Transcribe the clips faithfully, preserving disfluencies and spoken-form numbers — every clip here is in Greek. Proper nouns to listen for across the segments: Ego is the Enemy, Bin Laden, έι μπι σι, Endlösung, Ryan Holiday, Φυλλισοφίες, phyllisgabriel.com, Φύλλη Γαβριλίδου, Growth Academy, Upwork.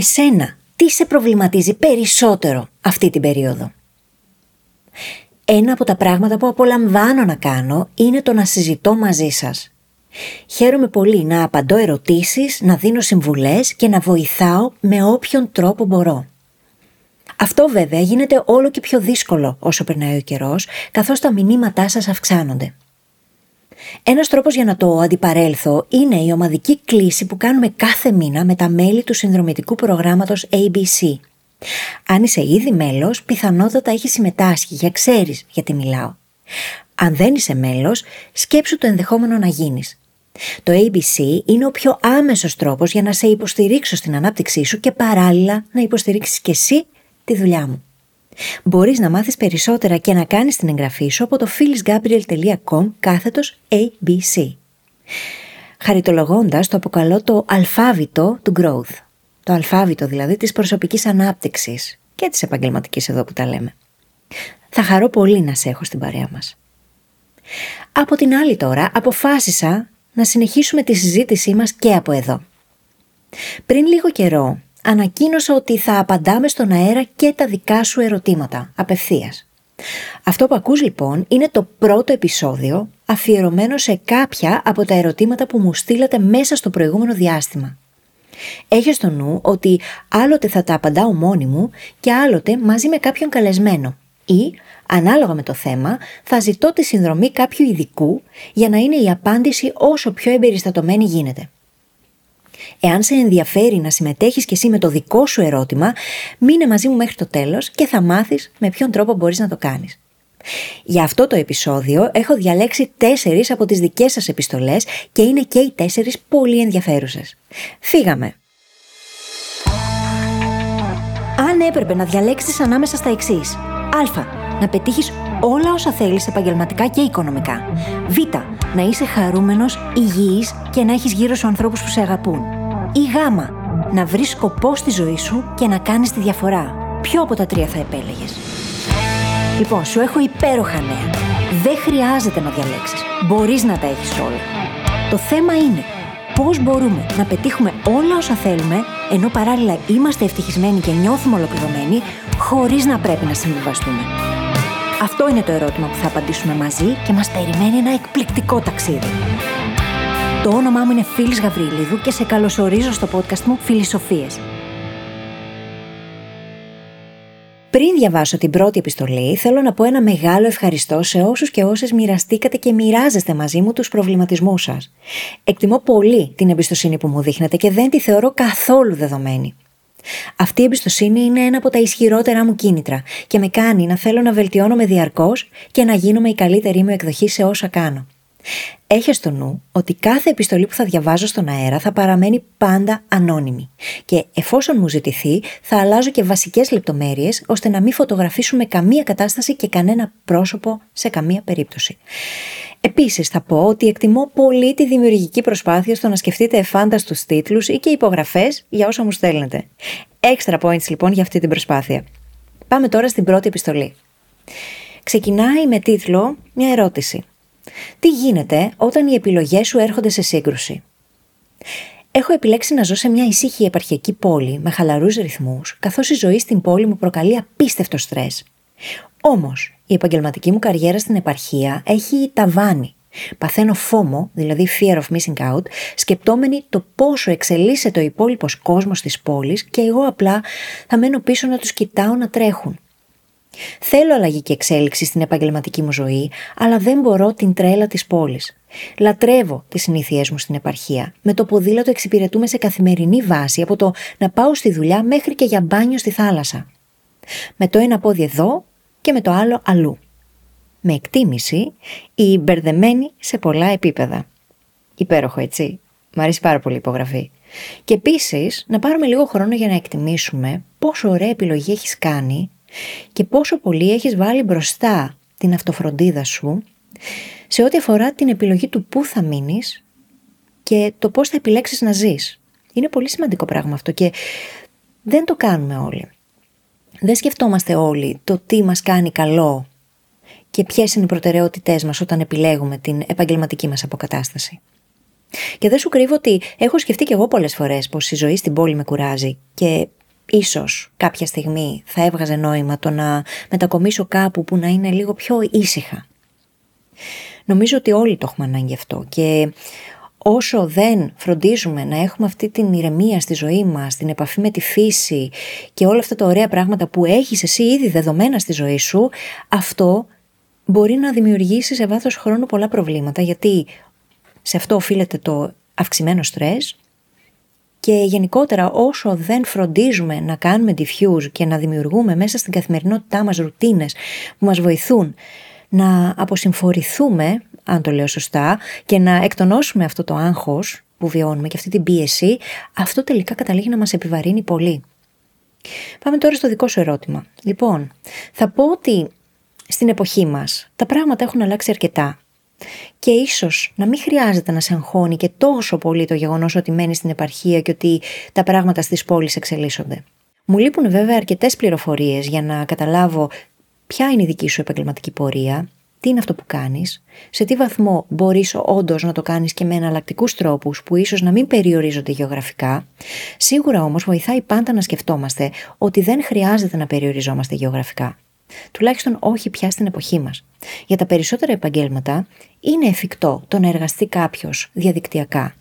εσένα, τι σε προβληματίζει περισσότερο αυτή την περίοδο. Ένα από τα πράγματα που απολαμβάνω να κάνω είναι το να συζητώ μαζί σας. Χαίρομαι πολύ να απαντώ ερωτήσεις, να δίνω συμβουλές και να βοηθάω με όποιον τρόπο μπορώ. Αυτό βέβαια γίνεται όλο και πιο δύσκολο όσο περνάει ο καιρός, καθώς τα μηνύματά σας αυξάνονται. Ένας τρόπος για να το αντιπαρέλθω είναι η ομαδική κλήση που κάνουμε κάθε μήνα με τα μέλη του συνδρομητικού προγράμματος έι μπι σι. Αν είσαι ήδη μέλος, πιθανότατα έχεις συμμετάσχει, για ξέρεις γιατί μιλάω. Αν δεν είσαι μέλος, σκέψου το ενδεχόμενο να γίνεις. Το έι μπι σι είναι ο πιο άμεσος τρόπος για να σε υποστηρίξω στην ανάπτυξή σου και παράλληλα να υποστηρίξεις και εσύ τη δουλειά μου. Μπορείς να μάθεις περισσότερα και να κάνεις την εγγραφή σου από το phyllisgabriel.com κάθετος έι μπι σι. Χαριτολογώντας, το αποκαλώ το αλφάβητο του growth. Το αλφάβητο δηλαδή της προσωπικής ανάπτυξης και της επαγγελματικής, εδώ που τα λέμε. Θα χαρώ πολύ να σε έχω στην παρέα μας. Από την άλλη τώρα αποφάσισα να συνεχίσουμε τη συζήτησή μας και από εδώ. Πριν λίγο καιρό ανακοίνωσα ότι θα απαντάμε στον αέρα και τα δικά σου ερωτήματα, απευθείας. Αυτό που ακούς λοιπόν είναι το πρώτο επεισόδιο αφιερωμένο σε κάποια από τα ερωτήματα που μου στείλατε μέσα στο προηγούμενο διάστημα. Έχεις στο νου ότι άλλοτε θα τα απαντάω μόνη μου και άλλοτε μαζί με κάποιον καλεσμένο ή, ανάλογα με το θέμα, θα ζητώ τη συνδρομή κάποιου ειδικού για να είναι η απάντηση όσο πιο εμπεριστατωμένη γίνεται. Εάν σε ενδιαφέρει να συμμετέχεις και εσύ με το δικό σου ερώτημα, μείνε μαζί μου μέχρι το τέλος και θα μάθεις με ποιον τρόπο μπορείς να το κάνεις. Για αυτό το επεισόδιο έχω διαλέξει τέσσερις από τις δικές σας επιστολές και είναι και οι τέσσερις πολύ ενδιαφέρουσες. Φύγαμε! Αν έπρεπε να διαλέξεις ανάμεσα στα εξής: Α. Να πετύχεις όλα όσα θέλεις επαγγελματικά και οικονομικά. Β. Να είσαι χαρούμενος, υγιής και να έχεις γύρω σου ανθρώπους που σε αγαπούν. Ή Γ. Να βρεις σκοπό στη ζωή σου και να κάνεις τη διαφορά. Ποιο από τα τρία θα επέλεγες? Λοιπόν, σου έχω υπέροχα νέα. Δεν χρειάζεται να διαλέξεις. Μπορείς να τα έχεις όλα. Το θέμα είναι πώς μπορούμε να πετύχουμε όλα όσα θέλουμε, ενώ παράλληλα είμαστε ευτυχισμένοι και νιώθουμε ολοκληρωμένοι, χωρίς να πρέπει να συμβιβαστούμε. Αυτό είναι το ερώτημα που θα απαντήσουμε μαζί και μας περιμένει ένα εκπληκτικό ταξίδι. Το όνομά μου είναι Φύλλης Γαβριλίδου και σε καλωσορίζω στο podcast μου Φυλλισοφίες. Πριν διαβάσω την πρώτη επιστολή, θέλω να πω ένα μεγάλο ευχαριστώ σε όσους και όσες μοιραστήκατε και μοιράζεστε μαζί μου τους προβληματισμούς σας. Εκτιμώ πολύ την εμπιστοσύνη που μου δείχνετε και δεν τη θεωρώ καθόλου δεδομένη. Αυτή η εμπιστοσύνη είναι ένα από τα ισχυρότερα μου κίνητρα και με κάνει να θέλω να βελτιώνομαι διαρκώς και να γίνομαι η καλύτερη μου εκδοχή σε όσα κάνω. Έχε στο νου ότι κάθε επιστολή που θα διαβάζω στον αέρα θα παραμένει πάντα ανώνυμη και εφόσον μου ζητηθεί θα αλλάζω και βασικές λεπτομέρειες ώστε να μην φωτογραφίσουμε καμία κατάσταση και κανένα πρόσωπο σε καμία περίπτωση. Επίσης θα πω ότι εκτιμώ πολύ τη δημιουργική προσπάθεια στο να σκεφτείτε εφάνταστους τίτλους ή και υπογραφές για όσα μου στέλνετε. Extra points λοιπόν για αυτή την προσπάθεια. Πάμε τώρα στην πρώτη επιστολή. Ξεκινάει με τίτλο «Μια ερώτηση». Τι γίνεται όταν οι επιλογές σου έρχονται σε σύγκρουση? Έχω επιλέξει να ζω σε μια ησύχη επαρχιακή πόλη με χαλαρούς ρυθμούς, καθώς η ζωή στην πόλη μου προκαλεί απίστευτο στρες. Όμως, η επαγγελματική μου καριέρα στην επαρχία έχει ταβάνι. Παθαίνω φόμο, δηλαδή fear of missing out, σκεπτόμενη το πόσο εξελίσσεται ο υπόλοιπος κόσμος της πόλης και εγώ απλά θα μένω πίσω να τους κοιτάω να τρέχουν. Θέλω αλλαγή και εξέλιξη στην επαγγελματική μου ζωή, αλλά δεν μπορώ την τρέλα της πόλης. Λατρεύω τις συνήθειές μου στην επαρχία. Με το ποδήλατο εξυπηρετούμε σε καθημερινή βάση από το να πάω στη δουλειά μέχρι και για μπάνιο στη θάλασσα. Με το ένα πόδι εδώ και με το άλλο αλλού. Με εκτίμηση ή μπερδεμένη σε πολλά επίπεδα. Υπέροχο, έτσι. Μ' αρέσει πάρα πολύ η υπογραφή. Και επίσης να πάρουμε λίγο χρόνο για να εκτιμήσουμε πόσο ωραία επιλογή έχεις κάνει και πόσο πολύ έχεις βάλει μπροστά την αυτοφροντίδα σου σε ό,τι αφορά την επιλογή του πού θα μείνεις και το πώς θα επιλέξεις να ζεις. Είναι πολύ σημαντικό πράγμα αυτό και δεν το κάνουμε όλοι. Δεν σκεφτόμαστε όλοι το τι μας κάνει καλό και ποιες είναι οι προτεραιότητές μας όταν επιλέγουμε την επαγγελματική μας αποκατάσταση. Και δεν σου κρύβω ότι έχω σκεφτεί κι εγώ πολλές φορές πως η ζωή στην πόλη με κουράζει και ίσως κάποια στιγμή θα έβγαζε νόημα το να μετακομίσω κάπου που να είναι λίγο πιο ήσυχα. Νομίζω ότι όλοι το έχουμε ανάγκη αυτό και όσο δεν φροντίζουμε να έχουμε αυτή την ηρεμία στη ζωή μας, την επαφή με τη φύση και όλα αυτά τα ωραία πράγματα που έχεις εσύ ήδη δεδομένα στη ζωή σου, αυτό μπορεί να δημιουργήσει σε βάθος χρόνου πολλά προβλήματα, γιατί σε αυτό οφείλεται το αυξημένο στρες και γενικότερα όσο δεν φροντίζουμε να κάνουμε diffuse και να δημιουργούμε μέσα στην καθημερινότητά μας ρουτίνες που μας βοηθούν να αποσυμφορηθούμε, αν το λέω σωστά, και να εκτονώσουμε αυτό το άγχος που βιώνουμε και αυτή την πίεση, αυτό τελικά καταλήγει να μας επιβαρύνει πολύ. Πάμε τώρα στο δικό σου ερώτημα. Λοιπόν, θα πω ότι στην εποχή μας τα πράγματα έχουν αλλάξει αρκετά και ίσως να μην χρειάζεται να σε αγχώνει και τόσο πολύ το γεγονός ότι μένεις στην επαρχία και ότι τα πράγματα στις πόλεις εξελίσσονται. Μου λείπουν βέβαια αρκετές πληροφορίες για να καταλάβω ποια είναι η δική σου επαγγελματική πορεία, τι είναι αυτό που κάνεις, σε τι βαθμό μπορείς όντως να το κάνεις και με εναλλακτικούς τρόπους που ίσως να μην περιορίζονται γεωγραφικά. Σίγουρα όμως βοηθάει πάντα να σκεφτόμαστε ότι δεν χρειάζεται να περιοριζόμαστε γεωγραφικά. Τουλάχιστον όχι πια στην εποχή μας. Για τα περισσότερα επαγγέλματα είναι εφικτό το να εργαστεί κάποιος διαδικτυακά.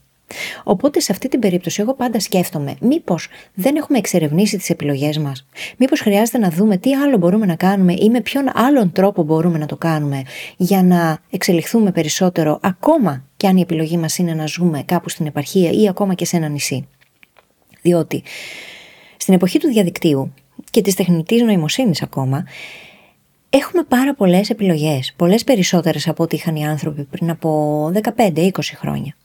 Οπότε σε αυτή την περίπτωση εγώ πάντα σκέφτομαι μήπως δεν έχουμε εξερευνήσει τις επιλογές μας, μήπως χρειάζεται να δούμε τι άλλο μπορούμε να κάνουμε ή με ποιον άλλον τρόπο μπορούμε να το κάνουμε για να εξελιχθούμε περισσότερο, ακόμα και αν η επιλογή μας είναι να ζούμε κάπου στην επαρχία ή ακόμα και σε ένα νησί. Διότι στην εποχή του διαδικτύου και της τεχνητής νοημοσύνης ακόμα, έχουμε πάρα πολλές επιλογές, πολλές περισσότερες από ό,τι είχαν οι άνθρωποι πριν από δεκαπέντε είκοσι χρόνια.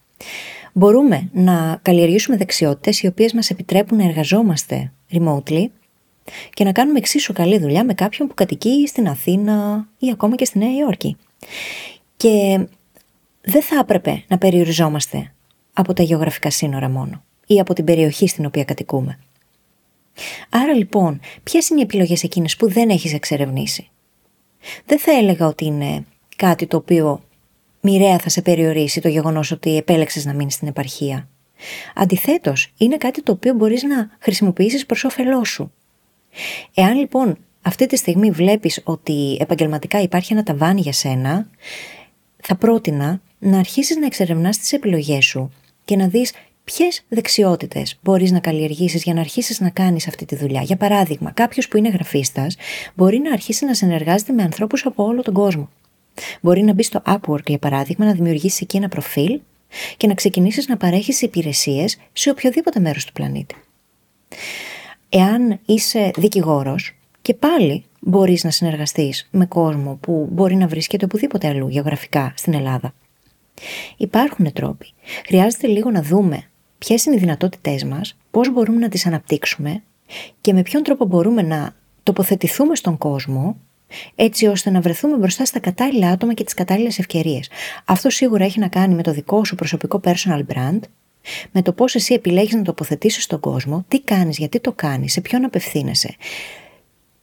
Μπορούμε να καλλιεργήσουμε δεξιότητες οι οποίες μας επιτρέπουν να εργαζόμαστε remotely και να κάνουμε εξίσου καλή δουλειά με κάποιον που κατοικεί στην Αθήνα ή ακόμα και στη Νέα Υόρκη. Και δεν θα έπρεπε να περιοριζόμαστε από τα γεωγραφικά σύνορα μόνο ή από την περιοχή στην οποία κατοικούμε. Άρα λοιπόν, ποιες είναι οι επιλογές εκείνες που δεν έχεις εξερευνήσει? Δεν θα έλεγα ότι είναι κάτι το οποίο μοιραία θα σε περιορίσει το γεγονός ότι επέλεξες να μείνεις στην επαρχία. Αντιθέτως, είναι κάτι το οποίο μπορείς να χρησιμοποιήσεις προς όφελό σου. Εάν λοιπόν αυτή τη στιγμή βλέπεις ότι επαγγελματικά υπάρχει ένα ταβάνι για σένα, θα πρότεινα να αρχίσεις να εξερευνάς τις επιλογές σου και να δεις ποιες δεξιότητες μπορείς να καλλιεργήσεις για να αρχίσεις να κάνεις αυτή τη δουλειά. Για παράδειγμα, κάποιος που είναι γραφίστας μπορεί να αρχίσει να συνεργάζεται με ανθρώπους από όλο τον κόσμο. Μπορεί να μπει στο Upwork, για παράδειγμα, να δημιουργήσεις εκεί ένα προφίλ και να ξεκινήσεις να παρέχεις υπηρεσίες σε οποιοδήποτε μέρος του πλανήτη. Εάν είσαι δικηγόρος, και πάλι μπορείς να συνεργαστείς με κόσμο που μπορεί να βρίσκεται οπουδήποτε αλλού γεωγραφικά στην Ελλάδα. Υπάρχουν τρόποι. Χρειάζεται λίγο να δούμε ποιες είναι οι δυνατότητές μας, πώς μπορούμε να τις αναπτύξουμε και με ποιον τρόπο μπορούμε να τοποθετηθούμε στον κόσμο έτσι ώστε να βρεθούμε μπροστά στα κατάλληλα άτομα και τις κατάλληλες ευκαιρίες. Αυτό σίγουρα έχει να κάνει με το δικό σου προσωπικό personal brand, με το πώς εσύ επιλέγεις να τοποθετήσεις στον κόσμο, τι κάνεις, γιατί το κάνεις, σε ποιον απευθύνεσαι,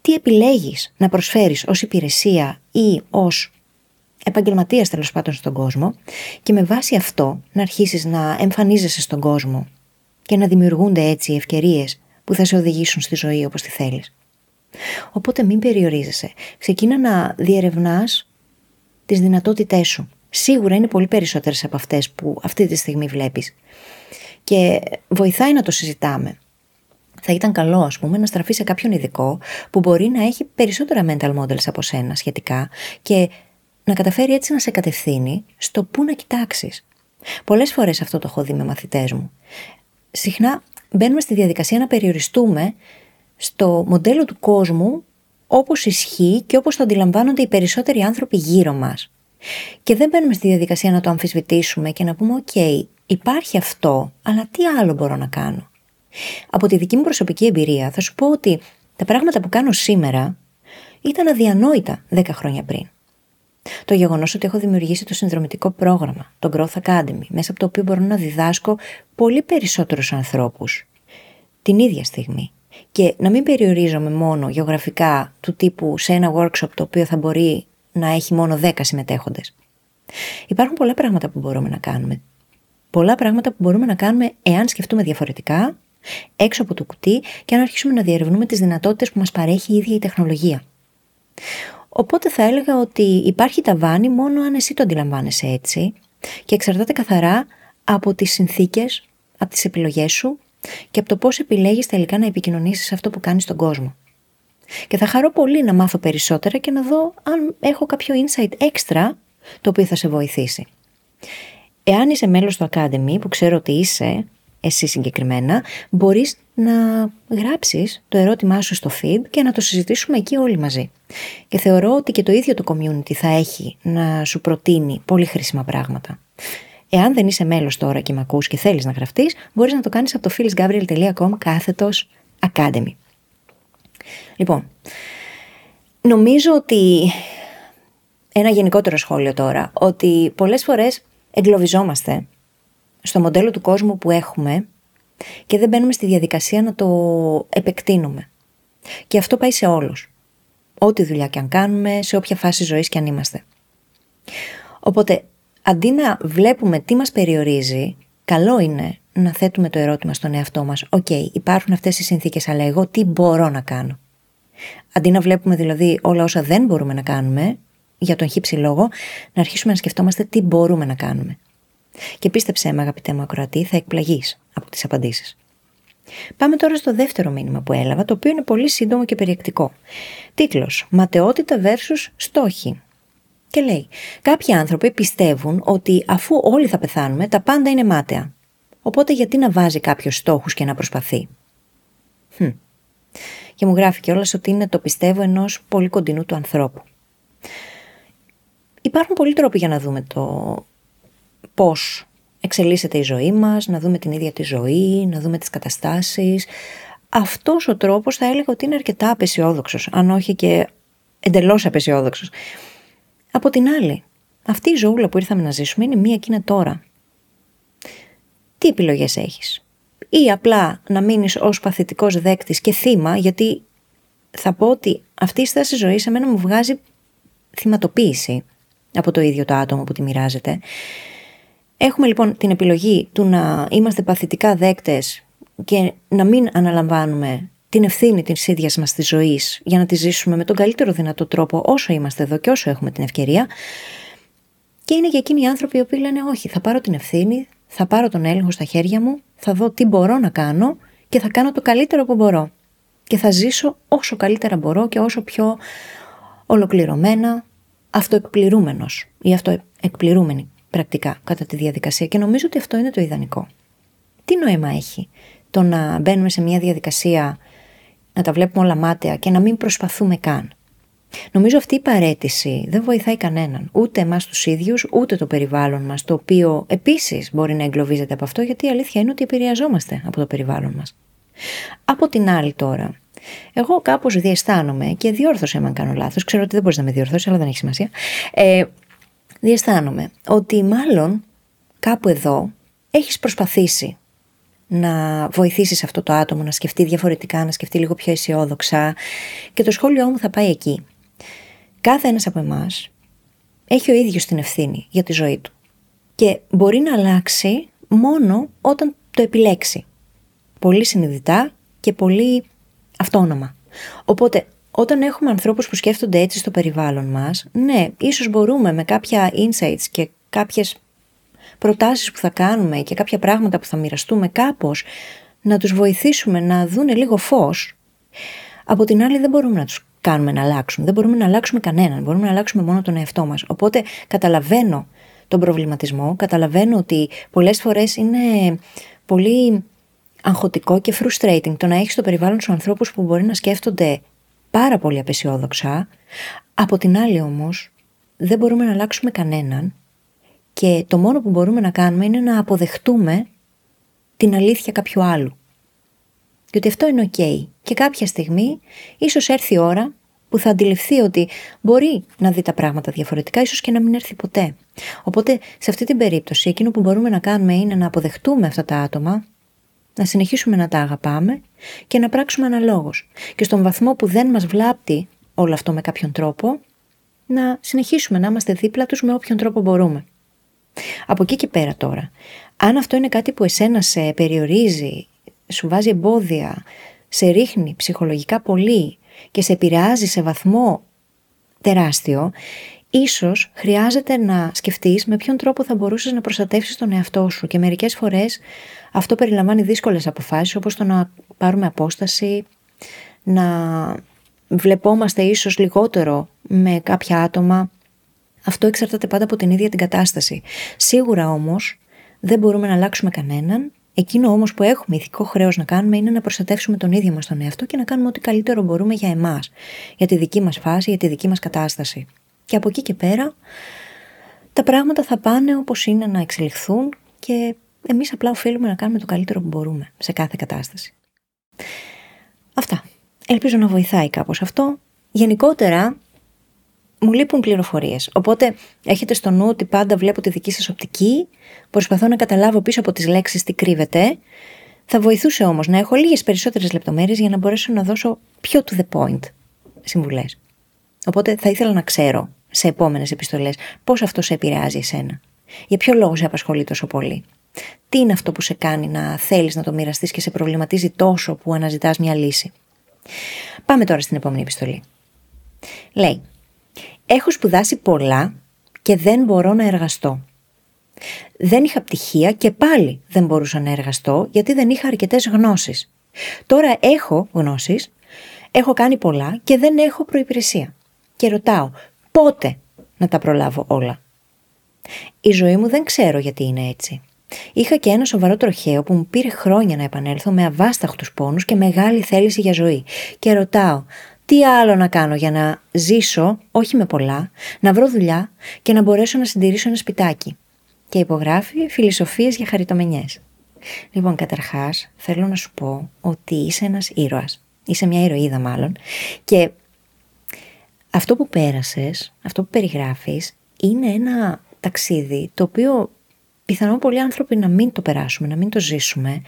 τι επιλέγεις να προσφέρεις ως υπηρεσία ή ως επαγγελματίας τέλος πάντων στον κόσμο, και με βάση αυτό να αρχίσεις να εμφανίζεσαι στον κόσμο και να δημιουργούνται έτσι ευκαιρίες που θα σε οδηγήσουν στη ζωή όπως τη θέλεις. Οπότε μην περιορίζεσαι. Ξεκίνα να διερευνάς τις δυνατότητές σου. Σίγουρα είναι πολύ περισσότερες από αυτές που αυτή τη στιγμή βλέπεις. Και βοηθάει να το συζητάμε. Θα ήταν καλό, ας πούμε, να στραφείς σε κάποιον ειδικό που μπορεί να έχει περισσότερα mental models από σένα σχετικά και να καταφέρει έτσι να σε κατευθύνει στο πού να κοιτάξεις. Πολλές φορές αυτό το έχω δει με μαθητές μου. Συχνά μπαίνουμε στη διαδικασία να περιοριστούμε στο μοντέλο του κόσμου όπως ισχύει και όπως το αντιλαμβάνονται οι περισσότεροι άνθρωποι γύρω μας. Και δεν μπαίνουμε στη διαδικασία να το αμφισβητήσουμε και να πούμε «ΟΚ, υπάρχει αυτό, αλλά τι άλλο μπορώ να κάνω?» Από τη δική μου προσωπική εμπειρία θα σου πω ότι τα πράγματα που κάνω σήμερα ήταν αδιανόητα δέκα χρόνια πριν. Το γεγονός ότι έχω δημιουργήσει το συνδρομητικό πρόγραμμα, το Growth Academy, μέσα από το οποίο μπορώ να διδάσκω πολύ περισσότερους ανθρώπους την ίδια στιγμή. Και να μην περιορίζομαι μόνο γεωγραφικά του τύπου σε ένα workshop το οποίο θα μπορεί να έχει μόνο δέκα συμμετέχοντες. Υπάρχουν πολλά πράγματα που μπορούμε να κάνουμε. πολλά πράγματα που μπορούμε να κάνουμε εάν σκεφτούμε διαφορετικά, έξω από το κουτί και αν αρχίσουμε να διερευνούμε τις δυνατότητες που μας παρέχει η ίδια η τεχνολογία. Οπότε θα έλεγα ότι υπάρχει ταβάνι μόνο αν εσύ το αντιλαμβάνεσαι έτσι και εξαρτάται καθαρά από τις συνθήκες, από τις επιλογές σου και από το πώς επιλέγεις τελικά να επικοινωνήσεις αυτό που κάνεις στον κόσμο. Και θα χαρώ πολύ να μάθω περισσότερα και να δω αν έχω κάποιο insight extra το οποίο θα σε βοηθήσει. Εάν είσαι μέλος του Academy, που ξέρω ότι είσαι, εσύ συγκεκριμένα, μπορείς να γράψεις το ερώτημά σου στο feed και να το συζητήσουμε εκεί όλοι μαζί. Και θεωρώ ότι και το ίδιο το community θα έχει να σου προτείνει πολύ χρήσιμα πράγματα. Εάν δεν είσαι μέλος τώρα και με ακούς και θέλεις να γραφτείς, μπορείς να το κάνεις από το phyllisgabriel.com κάθετος Academy. Λοιπόν, νομίζω ότι ένα γενικότερο σχόλιο τώρα, ότι πολλές φορές εγκλωβιζόμαστε στο μοντέλο του κόσμου που έχουμε και δεν μπαίνουμε στη διαδικασία να το επεκτείνουμε. Και αυτό πάει σε όλους. Ό,τι δουλειά και αν κάνουμε, σε όποια φάση ζωής και αν είμαστε. Οπότε, αντί να βλέπουμε τι μας περιορίζει, καλό είναι να θέτουμε το ερώτημα στον εαυτό μας. Οκ, okay, υπάρχουν αυτές οι συνθήκες, αλλά εγώ τι μπορώ να κάνω. Αντί να βλέπουμε δηλαδή όλα όσα δεν μπορούμε να κάνουμε, για τον χύψη λόγο, να αρχίσουμε να σκεφτόμαστε τι μπορούμε να κάνουμε. Και πίστεψέ με, αγαπητέ μου ακροατή, θα εκπλαγείς από τις απαντήσεις. Πάμε τώρα στο δεύτερο μήνυμα που έλαβα, το οποίο είναι πολύ σύντομο και περιεκτικό. Τίτλος: Ματαιότητα versus στόχοι. Και λέει: Κάποιοι άνθρωποι πιστεύουν ότι αφού όλοι θα πεθάνουμε, τα πάντα είναι μάταια. Οπότε γιατί να βάζει κάποιος στόχους και να προσπαθεί. Hm. Και μου γράφει κιόλας ότι είναι το πιστεύω ενός πολύ κοντινού του ανθρώπου. Υπάρχουν πολλοί τρόποι για να δούμε το πώς εξελίσσεται η ζωή μας, να δούμε την ίδια τη ζωή, να δούμε τις καταστάσεις. Αυτός ο τρόπος θα έλεγα ότι είναι αρκετά απεσιόδοξος, αν όχι και εντελώς απεσιόδοξος. Από την άλλη, αυτή η ζωούλα που ήρθαμε να ζήσουμε είναι μία εκείνα τώρα. Τι επιλογές έχεις? Ή απλά να μείνεις ως παθητικός δέκτης και θύμα, γιατί θα πω ότι αυτή η στάση ζωής εμένα μου βγάζει θυματοποίηση από το ίδιο το άτομο που τη μοιράζεται. Έχουμε λοιπόν την επιλογή του να είμαστε παθητικά δέκτες και να μην αναλαμβάνουμε την ευθύνη της ίδιας μας της ζωής για να τη ζήσουμε με τον καλύτερο δυνατό τρόπο όσο είμαστε εδώ και όσο έχουμε την ευκαιρία. Και είναι για εκείνοι οι άνθρωποι οι οποίοι λένε όχι, θα πάρω την ευθύνη, θα πάρω τον έλεγχο στα χέρια μου, θα δω τι μπορώ να κάνω και θα κάνω το καλύτερο που μπορώ. Και θα ζήσω όσο καλύτερα μπορώ και όσο πιο ολοκληρωμένα, αυτοεκπληρούμενος ή αυτοεκπληρούμενη πρακτικά κατά τη διαδικασία. Και νομίζω ότι αυτό είναι το ιδανικό. Τι νόημα έχει το να μπαίνουμε σε μια διαδικασία, να τα βλέπουμε όλα μάταια και να μην προσπαθούμε καν? Νομίζω αυτή η παραίτηση δεν βοηθάει κανέναν, ούτε εμάς τους ίδιους, ούτε το περιβάλλον μας, το οποίο επίσης μπορεί να εγκλωβίζεται από αυτό, γιατί η αλήθεια είναι ότι επηρεαζόμαστε από το περιβάλλον μας. Από την άλλη τώρα, εγώ κάπως διαισθάνομαι, και διόρθωσε με αν κάνω λάθος, ξέρω ότι δεν μπορείς να με διορθώσεις, αλλά δεν έχει σημασία. Ε, διαισθάνομαι ότι μάλλον κάπου εδώ έχεις προσπαθήσει να βοηθήσεις αυτό το άτομο να σκεφτεί διαφορετικά, να σκεφτεί λίγο πιο αισιόδοξα, και το σχόλιο μου θα πάει εκεί. Κάθε ένας από εμάς έχει ο ίδιος την ευθύνη για τη ζωή του και μπορεί να αλλάξει μόνο όταν το επιλέξει. Πολύ συνειδητά και πολύ αυτόνομα. Οπότε, όταν έχουμε ανθρώπους που σκέφτονται έτσι στο περιβάλλον μας, ναι, ίσως μπορούμε με κάποια insights και κάποιες προτάσεις που θα κάνουμε και κάποια πράγματα που θα μοιραστούμε κάπως να τους βοηθήσουμε να δούνε λίγο φως. Από την άλλη, δεν μπορούμε να τους κάνουμε να αλλάξουν. Δεν μπορούμε να αλλάξουμε κανέναν. Μπορούμε να αλλάξουμε μόνο τον εαυτό μας. Οπότε, καταλαβαίνω τον προβληματισμό. Καταλαβαίνω ότι πολλές φορές είναι πολύ αγχωτικό και frustrating το να έχεις στο περιβάλλον σου ανθρώπους που μπορεί να σκέφτονται πάρα πολύ απεσιόδοξα. Από την άλλη όμως δεν μπορούμε να αλλάξουμε κανέναν και το μόνο που μπορούμε να κάνουμε είναι να αποδεχτούμε την αλήθεια κάποιου άλλου. Και ότι αυτό είναι ok. Και κάποια στιγμή ίσως έρθει η ώρα που θα αντιληφθεί ότι μπορεί να δει τα πράγματα διαφορετικά, ίσως και να μην έρθει ποτέ. Οπότε σε αυτή την περίπτωση εκείνο που μπορούμε να κάνουμε είναι να αποδεχτούμε αυτά τα άτομα, να συνεχίσουμε να τα αγαπάμε και να πράξουμε αναλόγως. Και στον βαθμό που δεν μας βλάπτει όλο αυτό με κάποιον τρόπο, να συνεχίσουμε να είμαστε δίπλα τους με όποιον τρόπο μπορούμε. Από εκεί και πέρα τώρα, Αν αυτό είναι κάτι που εσένα σε περιορίζει, σου βάζει εμπόδια, σε ρίχνει ψυχολογικά πολύ και σε επηρεάζει σε βαθμό τεράστιο, ίσως χρειάζεται να σκεφτείς με ποιον τρόπο θα μπορούσες να προστατεύσεις τον εαυτό σου. Και μερικές φορές αυτό περιλαμβάνει δύσκολες αποφάσεις, όπως το να πάρουμε απόσταση, να βλεπόμαστε ίσως λιγότερο με κάποια άτομα. Αυτό εξαρτάται πάντα από την ίδια την κατάσταση. Σίγουρα όμως δεν μπορούμε να αλλάξουμε κανέναν. Εκείνο όμως που έχουμε ηθικό χρέος να κάνουμε είναι να προστατεύσουμε τον ίδιο μας τον εαυτό και να κάνουμε ό,τι καλύτερο μπορούμε για εμάς, για τη δική μας φάση, για τη δική μας κατάσταση. Και από εκεί και πέρα τα πράγματα θα πάνε όπως είναι να εξελιχθούν και εμείς απλά οφείλουμε να κάνουμε το καλύτερο που μπορούμε σε κάθε κατάσταση. Αυτά. Ελπίζω να βοηθάει κάπως αυτό. Γενικότερα μου λείπουν πληροφορίες. Οπότε έχετε στο νου ότι πάντα βλέπω τη δική σας οπτική, προσπαθώ να καταλάβω πίσω από τις λέξεις τι κρύβεται. Θα βοηθούσε όμως να έχω λίγες περισσότερες λεπτομέρειες για να μπορέσω να δώσω πιο to the point συμβουλές. Οπότε θα ήθελα να ξέρω σε επόμενες επιστολές πώς αυτό σε επηρεάζει εσένα. Για ποιο λόγο σε απασχολεί τόσο πολύ. Τι είναι αυτό που σε κάνει να θέλεις να το μοιραστείς και σε προβληματίζει τόσο που αναζητάς μια λύση. Πάμε τώρα στην επόμενη επιστολή. Λέει: έχω σπουδάσει πολλά και δεν μπορώ να εργαστώ. Δεν είχα πτυχία και πάλι δεν μπορούσα να εργαστώ γιατί δεν είχα αρκετές γνώσεις. Τώρα έχω γνώσεις, έχω κάνει πολλά και δεν έχω προϋπηρεσία. Και ρωτάω πότε να τα προλάβω όλα. Η ζωή μου δεν ξέρω γιατί είναι έτσι. Είχα και ένα σοβαρό τροχαίο που μου πήρε χρόνια να επανέλθω με αβάσταχτους πόνους και μεγάλη θέληση για ζωή. Και ρωτάω τι άλλο να κάνω για να ζήσω, όχι με πολλά, να βρω δουλειά και να μπορέσω να συντηρήσω ένα σπιτάκι. Και υπογράφει Φιλισοφίες για χαριτομενιές. Λοιπόν, καταρχάς θέλω να σου πω ότι είσαι ένας ήρωας. Είσαι μια ηρωίδα μάλλον. Και αυτό που πέρασες, αυτό που περιγράφεις, είναι ένα ταξίδι το οποίο πιθανόν πολλοί άνθρωποι να μην το περάσουμε, να μην το ζήσουμε,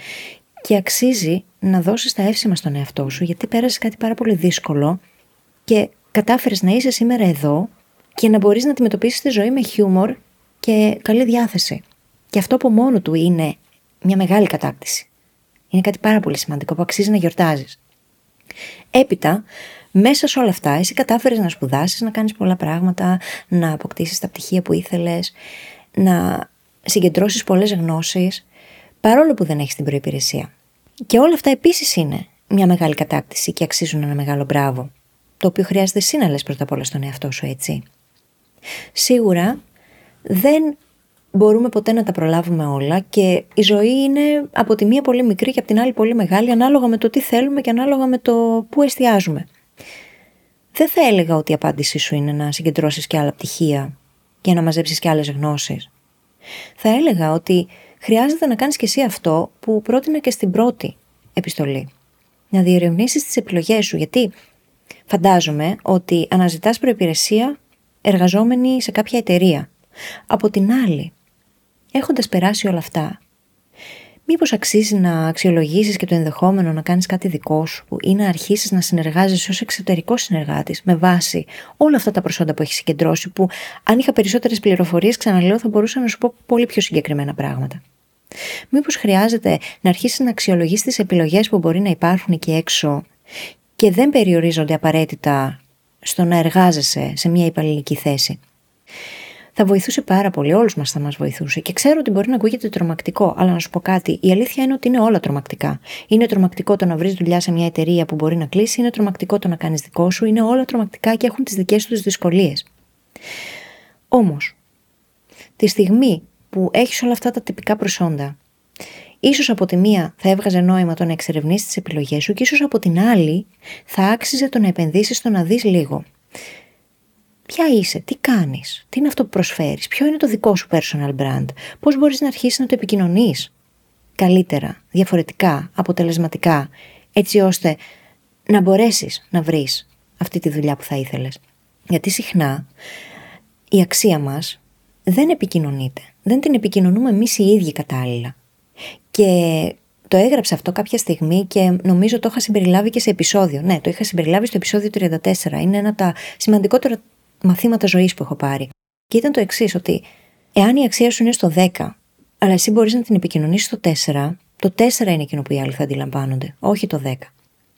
και αξίζει να δώσεις τα εύσημα στον εαυτό σου, γιατί πέρασες κάτι πάρα πολύ δύσκολο και κατάφερες να είσαι σήμερα εδώ και να μπορείς να αντιμετωπίσεις τη ζωή με χιούμορ και καλή διάθεση. Και αυτό από μόνο του είναι μια μεγάλη κατάκτηση. Είναι κάτι πάρα πολύ σημαντικό που αξίζει να γιορτάζεις. Έπειτα, μέσα σε όλα αυτά, εσύ κατάφερες να σπουδάσεις, να κάνεις πολλά πράγματα, να αποκτήσεις τα πτυχία που ήθελες, να συγκεντρώσεις πολλές γνώσεις, παρόλο που δεν έχεις την προϋπηρεσία. Και όλα αυτά επίσης είναι μια μεγάλη κατάκτηση και αξίζουν ένα μεγάλο μπράβο, το οποίο χρειάζεται εσύ να λες πρώτα απ' όλα στον εαυτό σου, έτσι. Σίγουρα δεν μπορούμε ποτέ να τα προλάβουμε όλα και η ζωή είναι από τη μία πολύ μικρή και από την άλλη πολύ μεγάλη, ανάλογα με το τι θέλουμε και ανάλογα με το που εστιάζουμε. Δεν θα έλεγα ότι η απάντησή σου είναι να συγκεντρώσεις και άλλα πτυχία και να μαζέψεις και άλλες γνώσεις. Θα έλεγα ότι χρειάζεται να κάνεις και εσύ αυτό που πρότεινα και στην πρώτη επιστολή. Να διερευνήσεις τις επιλογές σου, γιατί φαντάζομαι ότι αναζητάς προϋπηρεσία εργαζόμενη σε κάποια εταιρεία. Από την άλλη, έχοντας περάσει όλα αυτά, μήπως αξίζει να αξιολογήσεις και το ενδεχόμενο να κάνεις κάτι δικό σου ή να αρχίσεις να συνεργάζεσαι ως εξωτερικός συνεργάτης με βάση όλα αυτά τα προσόντα που έχεις συγκεντρώσει, που αν είχα περισσότερες πληροφορίες, ξαναλέω, θα μπορούσα να σου πω πολύ πιο συγκεκριμένα πράγματα. Μήπως χρειάζεται να αρχίσεις να αξιολογείς τις επιλογές που μπορεί να υπάρχουν εκεί έξω και δεν περιορίζονται απαραίτητα στο να εργάζεσαι σε μια υπαλληλική θέση. Θα βοηθούσε πάρα πολύ, όλους μας θα μας βοηθούσε. Και ξέρω ότι μπορεί να ακούγεται τρομακτικό, αλλά να σου πω κάτι. Η αλήθεια είναι ότι είναι όλα τρομακτικά. Είναι τρομακτικό το να βρεις δουλειά σε μια εταιρεία που μπορεί να κλείσει, είναι τρομακτικό το να κάνεις δικό σου, είναι όλα τρομακτικά και έχουν τις δικές τους δυσκολίες. Όμως, τη στιγμή που έχεις όλα αυτά τα τυπικά προσόντα, ίσως από τη μία θα έβγαζε νόημα το να εξερευνήσεις τις επιλογές σου και ίσως από την άλλη θα άξιζε το να επενδύσεις στο να δεις λίγο. Ποια είσαι, τι κάνεις, τι είναι αυτό που προσφέρεις, ποιο είναι το δικό σου personal brand, πώς μπορείς να αρχίσεις να το επικοινωνείς καλύτερα, διαφορετικά, αποτελεσματικά, έτσι ώστε να μπορέσεις να βρεις αυτή τη δουλειά που θα ήθελες. Γιατί συχνά η αξία μας δεν επικοινωνείται, δεν την επικοινωνούμε εμείς οι ίδιοι κατάλληλα. Και το έγραψα αυτό κάποια στιγμή και νομίζω το είχα συμπεριλάβει και σε επεισόδιο. Ναι, το είχα συμπεριλάβει στο επεισόδιο τριάντα τέσσερα, είναι ένα από τα σημαντικότερα μαθήματα ζωής που έχω πάρει. Και ήταν το εξής, ότι εάν η αξία σου είναι στο δέκα, αλλά εσύ μπορείς να την επικοινωνήσεις στο τέσσερα. Το τέσσερα είναι εκείνο που οι άλλοι θα αντιλαμβάνονται, όχι το δέκα.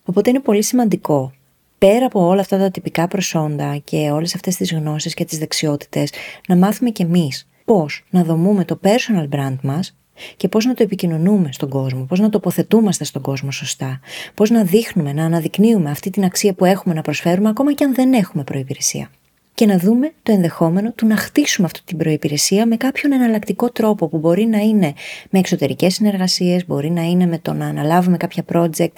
Οπότε είναι πολύ σημαντικό, πέρα από όλα αυτά τα τυπικά προσόντα και όλες αυτές τις γνώσεις και τις δεξιότητες, να μάθουμε κι εμείς πώς να δομούμε το personal brand μας και πώς να το επικοινωνούμε στον κόσμο, πώς να τοποθετούμαστε στον κόσμο σωστά, πώς να δείχνουμε, να αναδεικνύουμε αυτή την αξία που έχουμε να προσφέρουμε, ακόμα και αν δεν έχουμε προϋπηρεσία. Και να δούμε το ενδεχόμενο του να χτίσουμε αυτή την προϋπηρεσία με κάποιον εναλλακτικό τρόπο που μπορεί να είναι με εξωτερικές συνεργασίες, μπορεί να είναι με το να αναλάβουμε κάποια project,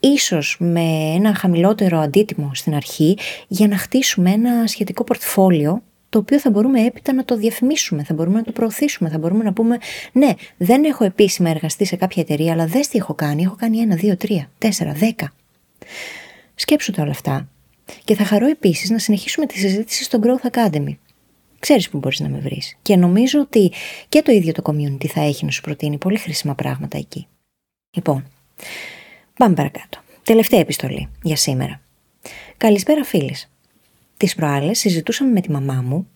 ίσως με ένα χαμηλότερο αντίτιμο στην αρχή, για να χτίσουμε ένα σχετικό πορτφόλιο, το οποίο θα μπορούμε έπειτα να το διαφημίσουμε, θα μπορούμε να το προωθήσουμε, θα μπορούμε να πούμε ναι, δεν έχω επίσημα εργαστεί σε κάποια εταιρεία, αλλά δες τι έχω κάνει, έχω κάνει ένα, δύο, τρία, τέσσερα, δέκα. Σκέψου τα όλα αυτά. Και θα χαρώ επίσης να συνεχίσουμε τη συζήτηση στο Growth Academy. Ξέρεις που μπορείς να με βρεις. Και νομίζω ότι και το ίδιο το community θα έχει να σου προτείνει πολύ χρήσιμα πράγματα εκεί. Λοιπόν, πάμε παρακάτω. Τελευταία επιστολή για σήμερα. Καλησπέρα Phyllis. Τις προάλλες συζητούσαμε με τη μαμά μου.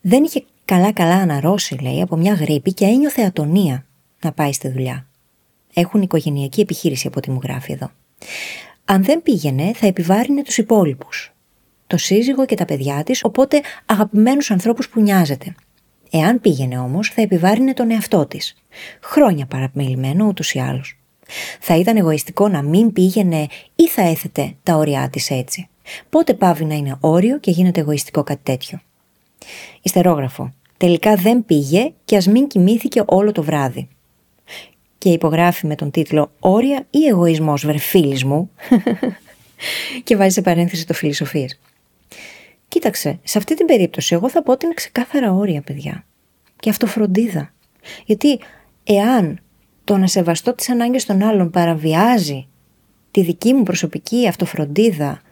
Δεν είχε καλά-καλά αναρρώσει, λέει, από μια γρήπη και ένιωθε ατονία να πάει στη δουλειά. Έχουν οικογενειακή επιχείρηση από ό,τι μου γράφει εδώ. Αν δεν πήγαινε, θα επιβάρυνε τους υπόλοιπους. Το σύζυγο και τα παιδιά της, οπότε αγαπημένους ανθρώπους που νοιάζεται. Εάν πήγαινε όμως, θα επιβάρυνε τον εαυτό της. Χρόνια παραμελημένο ούτως ή άλλως. Θα ήταν εγωιστικό να μην πήγαινε ή θα έθετε τα όρια της έτσι. Πότε πάβει να είναι όριο και γίνεται εγωιστικό κάτι τέτοιο. Ιστερόγραφο. Τελικά δεν πήγε και ας μην κοιμήθηκε όλο το βράδυ. Και υπογράφει με τον τίτλο «Όρια ή εγωισμός βρε φίλης μου» και βάζει σε παρένθεση το Φυλλισοφίες. Κοίταξε, σε αυτή την περίπτωση εγώ θα πω ότι είναι ξεκάθαρα όρια, παιδιά. Και αυτοφροντίδα. Γιατί εάν το να σεβαστώ τις ανάγκες των άλλων παραβιάζει τη δική μου προσωπική αυτοφροντίδα,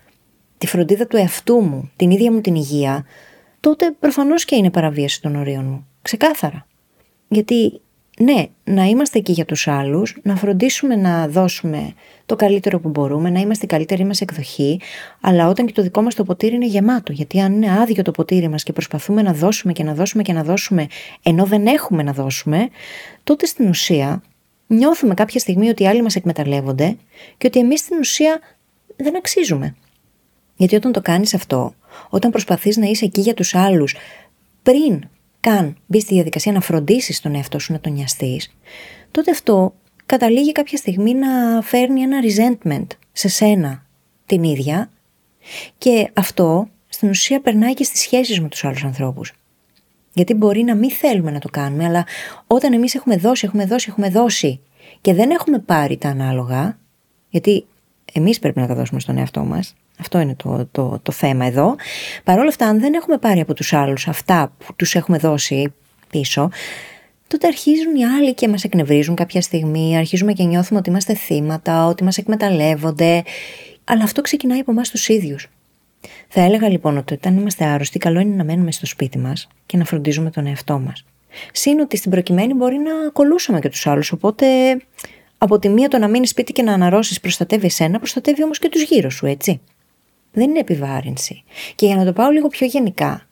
τη φροντίδα του εαυτού μου, την ίδια μου την υγεία, τότε προφανώς και είναι παραβίαση των ορίων μου. Ξεκάθαρα. Γιατί... ναι, να είμαστε εκεί για τους άλλους, να φροντίσουμε να δώσουμε το καλύτερο που μπορούμε, να είμαστε η καλύτερη μας εκδοχή, αλλά όταν και το δικό μας το ποτήρι είναι γεμάτο, γιατί αν είναι άδειο το ποτήρι μας και προσπαθούμε να δώσουμε και να δώσουμε και να δώσουμε, ενώ δεν έχουμε να δώσουμε, τότε στην ουσία νιώθουμε κάποια στιγμή ότι οι άλλοι μας εκμεταλλεύονται και ότι εμείς στην ουσία δεν αξίζουμε. Γιατί όταν το κάνεις αυτό, όταν προσπαθείς να είσαι εκεί για τους άλλους, πριν καν μπει στη διαδικασία να φροντίσεις τον εαυτό σου, να τον νοιαστείς, τότε αυτό καταλήγει κάποια στιγμή να φέρνει ένα resentment σε σένα την ίδια και αυτό στην ουσία περνάει και στις σχέσεις με τους άλλους ανθρώπους. Γιατί μπορεί να μην θέλουμε να το κάνουμε, αλλά όταν εμείς έχουμε δώσει, έχουμε δώσει, έχουμε δώσει και δεν έχουμε πάρει τα ανάλογα, γιατί εμείς πρέπει να τα δώσουμε στον εαυτό μας, αυτό είναι το, το, το θέμα εδώ. Παρ' όλα αυτά, αν δεν έχουμε πάρει από τους άλλους αυτά που τους έχουμε δώσει πίσω, τότε αρχίζουν οι άλλοι και μας εκνευρίζουν κάποια στιγμή, αρχίζουμε και νιώθουμε ότι είμαστε θύματα, ότι μας εκμεταλλεύονται, αλλά αυτό ξεκινάει από εμάς τους ίδιους. Θα έλεγα λοιπόν ότι όταν είμαστε άρρωστοι, καλό είναι να μένουμε στο σπίτι μας και να φροντίζουμε τον εαυτό μας. Συν ότι στην προκειμένη μπορεί να ακολούσαμε και τους άλλους, οπότε... από τη μία το να μείνεις σπίτι και να αναρρώσεις προστατεύει εσένα, προστατεύει όμως και τους γύρω σου, έτσι. Δεν είναι επιβάρυνση. Και για να το πάω λίγο πιο γενικά,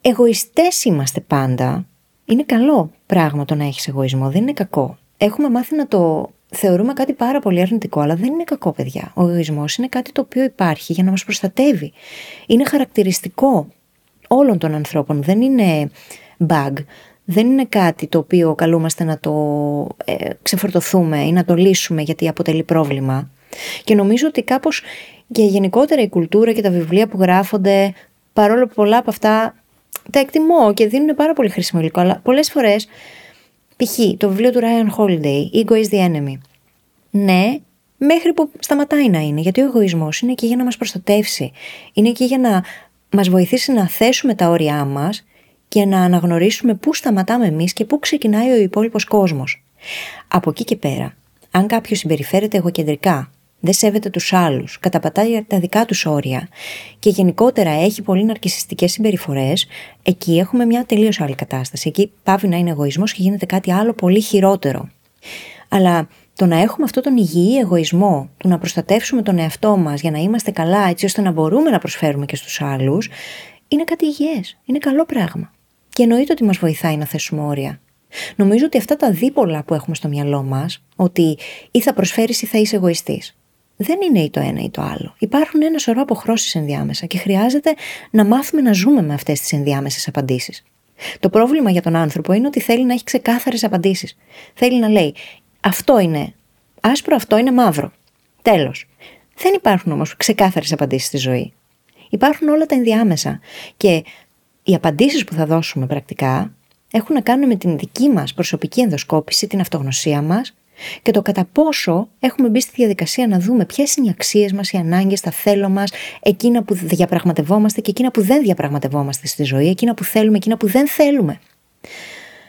εγωιστές είμαστε πάντα. Είναι καλό πράγμα το να έχεις εγωισμό, δεν είναι κακό. Έχουμε μάθει να το θεωρούμε κάτι πάρα πολύ αρνητικό, αλλά δεν είναι κακό, παιδιά. Ο εγωισμός είναι κάτι το οποίο υπάρχει για να μας προστατεύει. Είναι χαρακτηριστικό όλων των ανθρώπων, δεν είναι bug. Δεν είναι κάτι το οποίο καλούμαστε να το ε, ξεφορτωθούμε ή να το λύσουμε γιατί αποτελεί πρόβλημα. Και νομίζω ότι κάπως και γενικότερα η κουλτούρα και τα βιβλία που γράφονται, παρόλο που πολλά από αυτά τα εκτιμώ και δίνουν πάρα πολύ χρήσιμο υλικό, αλλά πολλές φορές, π.χ. το βιβλίο του Ryan Holiday, Ego is the Enemy, ναι, μέχρι που σταματάει να είναι, γιατί ο εγωισμός είναι εκεί για να μας προστατεύσει, είναι εκεί για να μας βοηθήσει να θέσουμε τα όρια μας και να αναγνωρίσουμε πού σταματάμε εμείς και πού ξεκινάει ο υπόλοιπος κόσμος. Από εκεί και πέρα, αν κάποιος συμπεριφέρεται εγωκεντρικά, δεν σέβεται τους άλλους, καταπατάει τα δικά τους όρια και γενικότερα έχει πολύ ναρκισσιστικές συμπεριφορές, εκεί έχουμε μια τελείως άλλη κατάσταση. Εκεί πάβει να είναι εγωισμός και γίνεται κάτι άλλο πολύ χειρότερο. Αλλά το να έχουμε αυτόν τον υγιή εγωισμό, το να προστατεύσουμε τον εαυτό μας για να είμαστε καλά, έτσι ώστε να μπορούμε να προσφέρουμε και στους άλλους, είναι κάτι υγιές. Είναι καλό πράγμα. Και εννοείται ότι μας βοηθάει να θέσουμε όρια. Νομίζω ότι αυτά τα δίπολα που έχουμε στο μυαλό μας, ότι ή θα προσφέρεις ή θα είσαι εγωιστής, δεν είναι ή το ένα ή το άλλο. Υπάρχουν ένα σωρό αποχρώσεις ενδιάμεσα και χρειάζεται να μάθουμε να ζούμε με αυτές τις ενδιάμεσες απαντήσεις. Το πρόβλημα για τον άνθρωπο είναι ότι θέλει να έχει ξεκάθαρες απαντήσεις. Θέλει να λέει αυτό είναι άσπρο, αυτό είναι μαύρο. Τέλος. Δεν υπάρχουν όμως ξεκάθαρες απαντήσεις στη ζωή. Υπάρχουν όλα τα ενδιάμεσα και οι απαντήσεις που θα δώσουμε πρακτικά έχουν να κάνουν με την δική μας προσωπική ενδοσκόπηση, την αυτογνωσία μας και το κατά πόσο έχουμε μπει στη διαδικασία να δούμε ποιες είναι οι αξίες μας, οι ανάγκες, τα θέλω μας, εκείνα που διαπραγματευόμαστε και εκείνα που δεν διαπραγματευόμαστε στη ζωή, εκείνα που θέλουμε, εκείνα που δεν θέλουμε.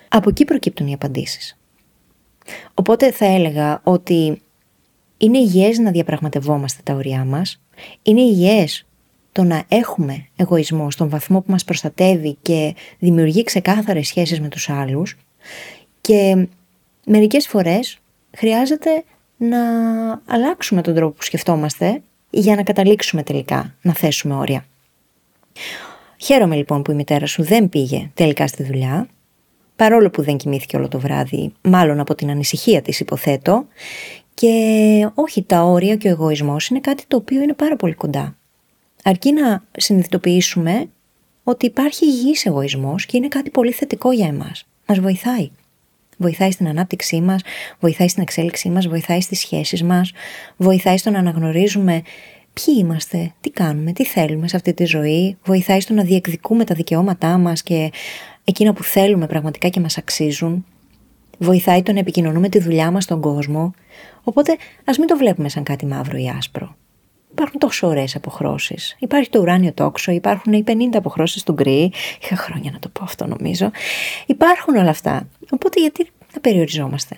Από εκεί προκύπτουν οι απαντήσεις. Οπότε θα έλεγα ότι είναι υγιές να διαπραγματευόμαστε τα όρια μας, είναι υγιές το να έχουμε εγωισμό στον βαθμό που μας προστατεύει και δημιουργεί ξεκάθαρες σχέσεις με τους άλλους και μερικές φορές χρειάζεται να αλλάξουμε τον τρόπο που σκεφτόμαστε για να καταλήξουμε τελικά να θέσουμε όρια. Χαίρομαι λοιπόν που η μητέρα σου δεν πήγε τελικά στη δουλειά, παρόλο που δεν κοιμήθηκε όλο το βράδυ, μάλλον από την ανησυχία της υποθέτω, και όχι, τα όρια και ο εγωισμός είναι κάτι το οποίο είναι πάρα πολύ κοντά. Αρκεί να συνειδητοποιήσουμε ότι υπάρχει υγιής εγωισμός και είναι κάτι πολύ θετικό για εμάς. Μας βοηθάει. Βοηθάει στην ανάπτυξή μας, βοηθάει στην εξέλιξή μας, βοηθάει στις σχέσεις μας, βοηθάει στο να αναγνωρίζουμε ποιοι είμαστε, τι κάνουμε, τι θέλουμε σε αυτή τη ζωή, βοηθάει στο να διεκδικούμε τα δικαιώματά μας και εκείνα που θέλουμε πραγματικά και μας αξίζουν, βοηθάει το να επικοινωνούμε τη δουλειά μας στον κόσμο, οπότε ας μην το βλέπουμε σαν κάτι μαύρο ή άσπρο. Υπάρχουν τόσο ωραίες αποχρώσεις. Υπάρχει το ουράνιο τόξο, υπάρχουν οι πενήντα αποχρώσεις του γκρι. Είχα χρόνια να το πω αυτό, νομίζω. Υπάρχουν όλα αυτά. Οπότε γιατί να περιοριζόμαστε?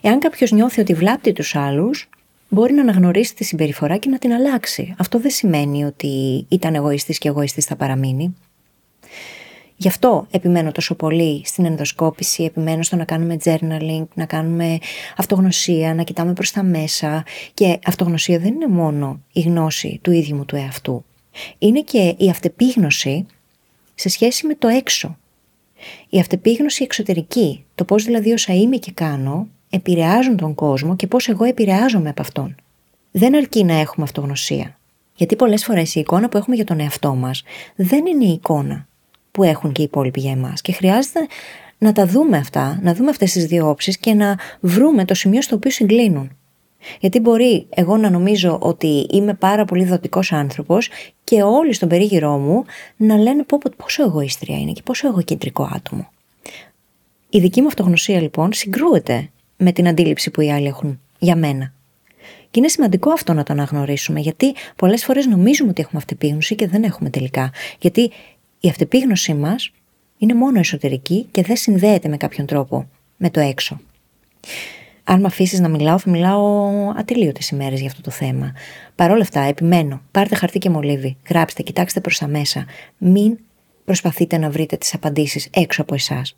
Εάν κάποιος νιώθει ότι βλάπτει τους άλλους, μπορεί να αναγνωρίσει τη συμπεριφορά και να την αλλάξει. Αυτό δεν σημαίνει ότι ήταν εγωιστής και εγωιστής θα παραμείνει. Γι' αυτό επιμένω τόσο πολύ στην ενδοσκόπηση, επιμένω στο να κάνουμε journaling, να κάνουμε αυτογνωσία, να κοιτάμε προς τα μέσα. Και αυτογνωσία δεν είναι μόνο η γνώση του ίδιου μου του εαυτού. Είναι και η αυτεπίγνωση σε σχέση με το έξω. Η αυτεπίγνωση εξωτερική, το πώς δηλαδή όσα είμαι και κάνω επηρεάζουν τον κόσμο και πώς εγώ επηρεάζομαι από αυτόν. Δεν αρκεί να έχουμε αυτογνωσία. Γιατί πολλές φορές η εικόνα που έχουμε για τον εαυτό μας δεν είναι η εικόνα που έχουν και οι υπόλοιποι για εμάς. Και χρειάζεται να τα δούμε αυτά, να δούμε αυτές τις δύο όψεις και να βρούμε το σημείο στο οποίο συγκλίνουν. Γιατί μπορεί εγώ να νομίζω ότι είμαι πάρα πολύ δοτικός άνθρωπος και όλοι στον περίγυρό μου να λένε πω, πω, πόσο εγωίστρια είναι και πόσο εγωκεντρικό άτομο. Η δική μου αυτογνωσία λοιπόν συγκρούεται με την αντίληψη που οι άλλοι έχουν για μένα. Και είναι σημαντικό αυτό να το αναγνωρίσουμε, γιατί πολλές φορές νομίζουμε ότι έχουμε αυτεπίγνωση και δεν έχουμε τελικά. Γιατί η αυτεπίγνωσή μας είναι μόνο εσωτερική και δεν συνδέεται με κάποιον τρόπο με το έξω. Αν με αφήσεις να μιλάω, θα μιλάω ατελείωτες ημέρες για αυτό το θέμα. Παρ' όλα αυτά, επιμένω, πάρτε χαρτί και μολύβι, γράψτε, κοιτάξτε προς τα μέσα. Μην προσπαθείτε να βρείτε τις απαντήσεις έξω από εσάς.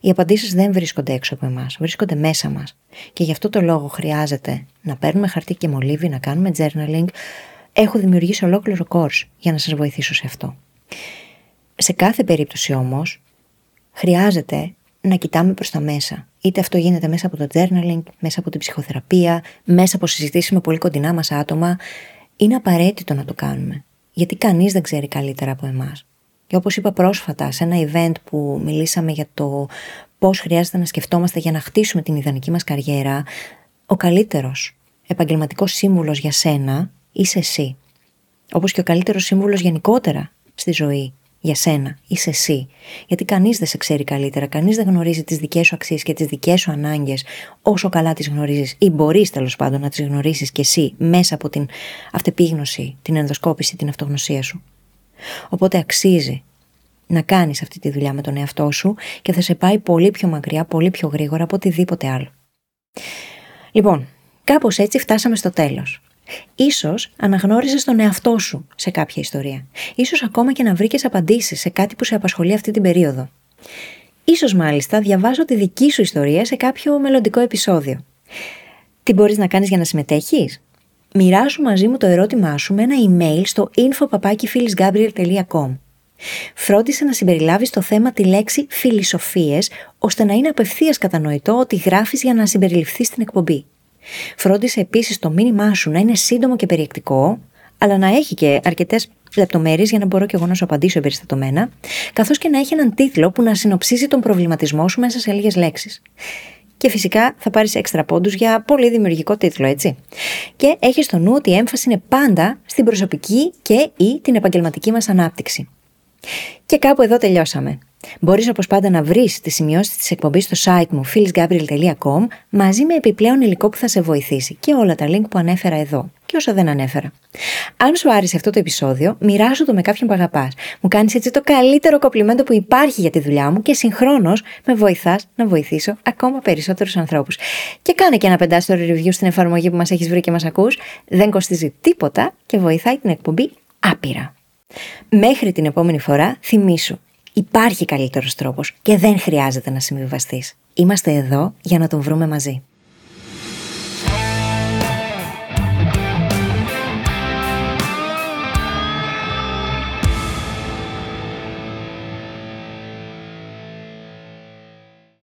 Οι απαντήσεις δεν βρίσκονται έξω από εμάς, βρίσκονται μέσα μας. Και γι' αυτό το λόγο χρειάζεται να παίρνουμε χαρτί και μολύβι, να κάνουμε journaling. Έχω δημιουργήσει ολόκληρο course για να σας βοηθήσω σε αυτό. Σε κάθε περίπτωση όμως χρειάζεται να κοιτάμε προς τα μέσα. Είτε αυτό γίνεται μέσα από το journaling, μέσα από την ψυχοθεραπεία, μέσα από συζητήσεις με πολύ κοντινά μας άτομα. Είναι απαραίτητο να το κάνουμε, γιατί κανείς δεν ξέρει καλύτερα από εμάς. Και όπως είπα πρόσφατα σε ένα event που μιλήσαμε για το πώς χρειάζεται να σκεφτόμαστε για να χτίσουμε την ιδανική μας καριέρα, ο καλύτερος επαγγελματικός σύμβουλος για σένα είσαι εσύ. Όπως και ο καλύτερος σύμβουλος γενικότερα στη ζωή. Για σένα, είσαι εσύ. Γιατί κανείς δεν σε ξέρει καλύτερα, κανείς δεν γνωρίζει τις δικές σου αξίες και τις δικές σου ανάγκες όσο καλά τις γνωρίζεις ή μπορείς τέλος πάντων να τις γνωρίσεις κι εσύ μέσα από την αυτεπίγνωση, την ενδοσκόπηση, την αυτογνωσία σου. Οπότε αξίζει να κάνεις αυτή τη δουλειά με τον εαυτό σου και θα σε πάει πολύ πιο μακριά, πολύ πιο γρήγορα από οτιδήποτε άλλο. Λοιπόν, κάπως έτσι φτάσαμε στο τέλος. Ίσως αναγνώρισες τον εαυτό σου σε κάποια ιστορία. Ίσως ακόμα και να βρήκες απαντήσεις σε κάτι που σε απασχολεί αυτή την περίοδο. Ίσως μάλιστα διαβάζω τη δική σου ιστορία σε κάποιο μελλοντικό επεισόδιο. Τι μπορείς να κάνεις για να συμμετέχεις? Μοιράσου μαζί μου το ερώτημά σου με ένα email στο info at phyllisgabriel dot com. Φρόντισε να συμπεριλάβει στο θέμα τη λέξη «Φυλλισοφίες», ώστε να είναι απευθείας κατανοητό ότι γράφεις για να συμπεριληφθεί στην εκπομπή. Φρόντισε επίσης το μήνυμά σου να είναι σύντομο και περιεκτικό, αλλά να έχει και αρκετές λεπτομέρειες για να μπορώ και εγώ να σου απαντήσω εμπεριστατωμένα, καθώς και να έχει έναν τίτλο που να συνοψίζει τον προβληματισμό σου μέσα σε λίγες λέξεις. Και φυσικά θα πάρεις έξτρα πόντους για πολύ δημιουργικό τίτλο, έτσι. Και έχεις στο νου ότι η έμφαση είναι πάντα στην προσωπική και ή την επαγγελματική μας ανάπτυξη. Και κάπου εδώ τελειώσαμε. Μπορείς όπως πάντα να βρεις τις σημειώσεις της εκπομπής στο site μου phyllis gabriel dot com μαζί με επιπλέον υλικό που θα σε βοηθήσει και όλα τα link που ανέφερα εδώ και όσα δεν ανέφερα. Αν σου άρεσε αυτό το επεισόδιο, μοιράσου το με κάποιον που αγαπάς. Μου κάνεις έτσι το καλύτερο κομπλιμέντο που υπάρχει για τη δουλειά μου και συγχρόνως με βοηθάς να βοηθήσω ακόμα περισσότερους ανθρώπους. Και κάνε και ένα πεντάστερο review στην εφαρμογή που μας έχεις βρει και μας ακούς. Δεν κοστίζει τίποτα και βοηθάει την εκπομπή άπειρα. Μέχρι την επόμενη φορά, θυμήσου, υπάρχει καλύτερος τρόπος και δεν χρειάζεται να συμβιβαστείς. Είμαστε εδώ για να τον βρούμε μαζί.